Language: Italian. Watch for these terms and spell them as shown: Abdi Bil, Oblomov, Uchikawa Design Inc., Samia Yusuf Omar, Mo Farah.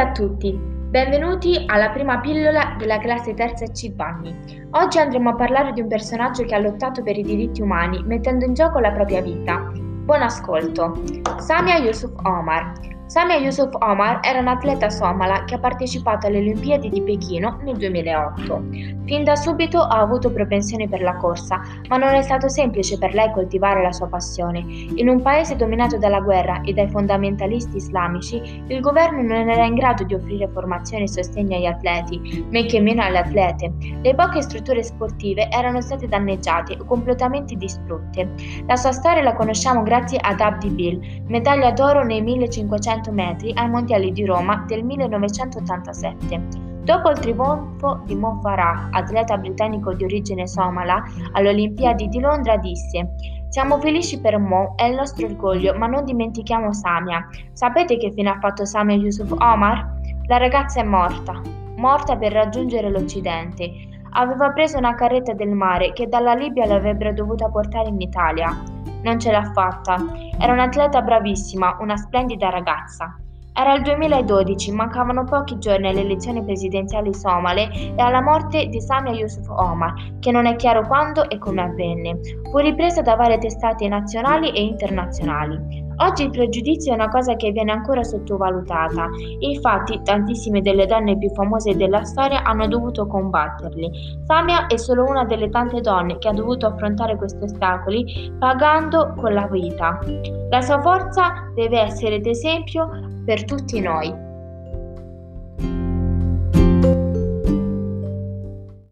buongiorno a tutti, benvenuti alla prima pillola della classe terza C Bagni. Oggi andremo a parlare di un personaggio che ha lottato per i diritti umani mettendo in gioco la propria vita. Buon ascolto. Samia Yusuf Omar. Samia Yusuf Omar era un'atleta somala che ha partecipato alle Olimpiadi di Pechino nel 2008. Fin da subito ha avuto propensione per la corsa, ma non è stato semplice per lei coltivare la sua passione. In un paese dominato dalla guerra e dai fondamentalisti islamici, il governo non era in grado di offrire formazione e sostegno agli atleti, men che meno alle atlete. Le poche strutture sportive erano state danneggiate o completamente distrutte. La sua storia la conosciamo grazie ad Abdi Bil, medaglia d'oro nei 1500 metri ai mondiali di Roma del 1987. Dopo il trionfo di Mo Farah, atleta britannico di origine somala, alle Olimpiadi di Londra disse: "Siamo felici per Mo, è il nostro orgoglio, ma non dimentichiamo Samia. Sapete che fine ha fatto Samia Yusuf Omar? La ragazza è morta per raggiungere l'Occidente. Aveva preso una carretta del mare che dalla Libia l'avrebbero dovuta portare in Italia. Non ce l'ha fatta. Era un'atleta bravissima, una splendida ragazza." Era il 2012, mancavano pochi giorni alle elezioni presidenziali somale e alla morte di Samia Yusuf Omar, che non è chiaro quando e come avvenne. Fu ripresa da varie testate nazionali e internazionali. Oggi il pregiudizio è una cosa che viene ancora sottovalutata, infatti tantissime delle donne più famose della storia hanno dovuto combatterli. Samia è solo una delle tante donne che ha dovuto affrontare questi ostacoli pagando con la vita. La sua forza deve essere d'esempio per tutti noi.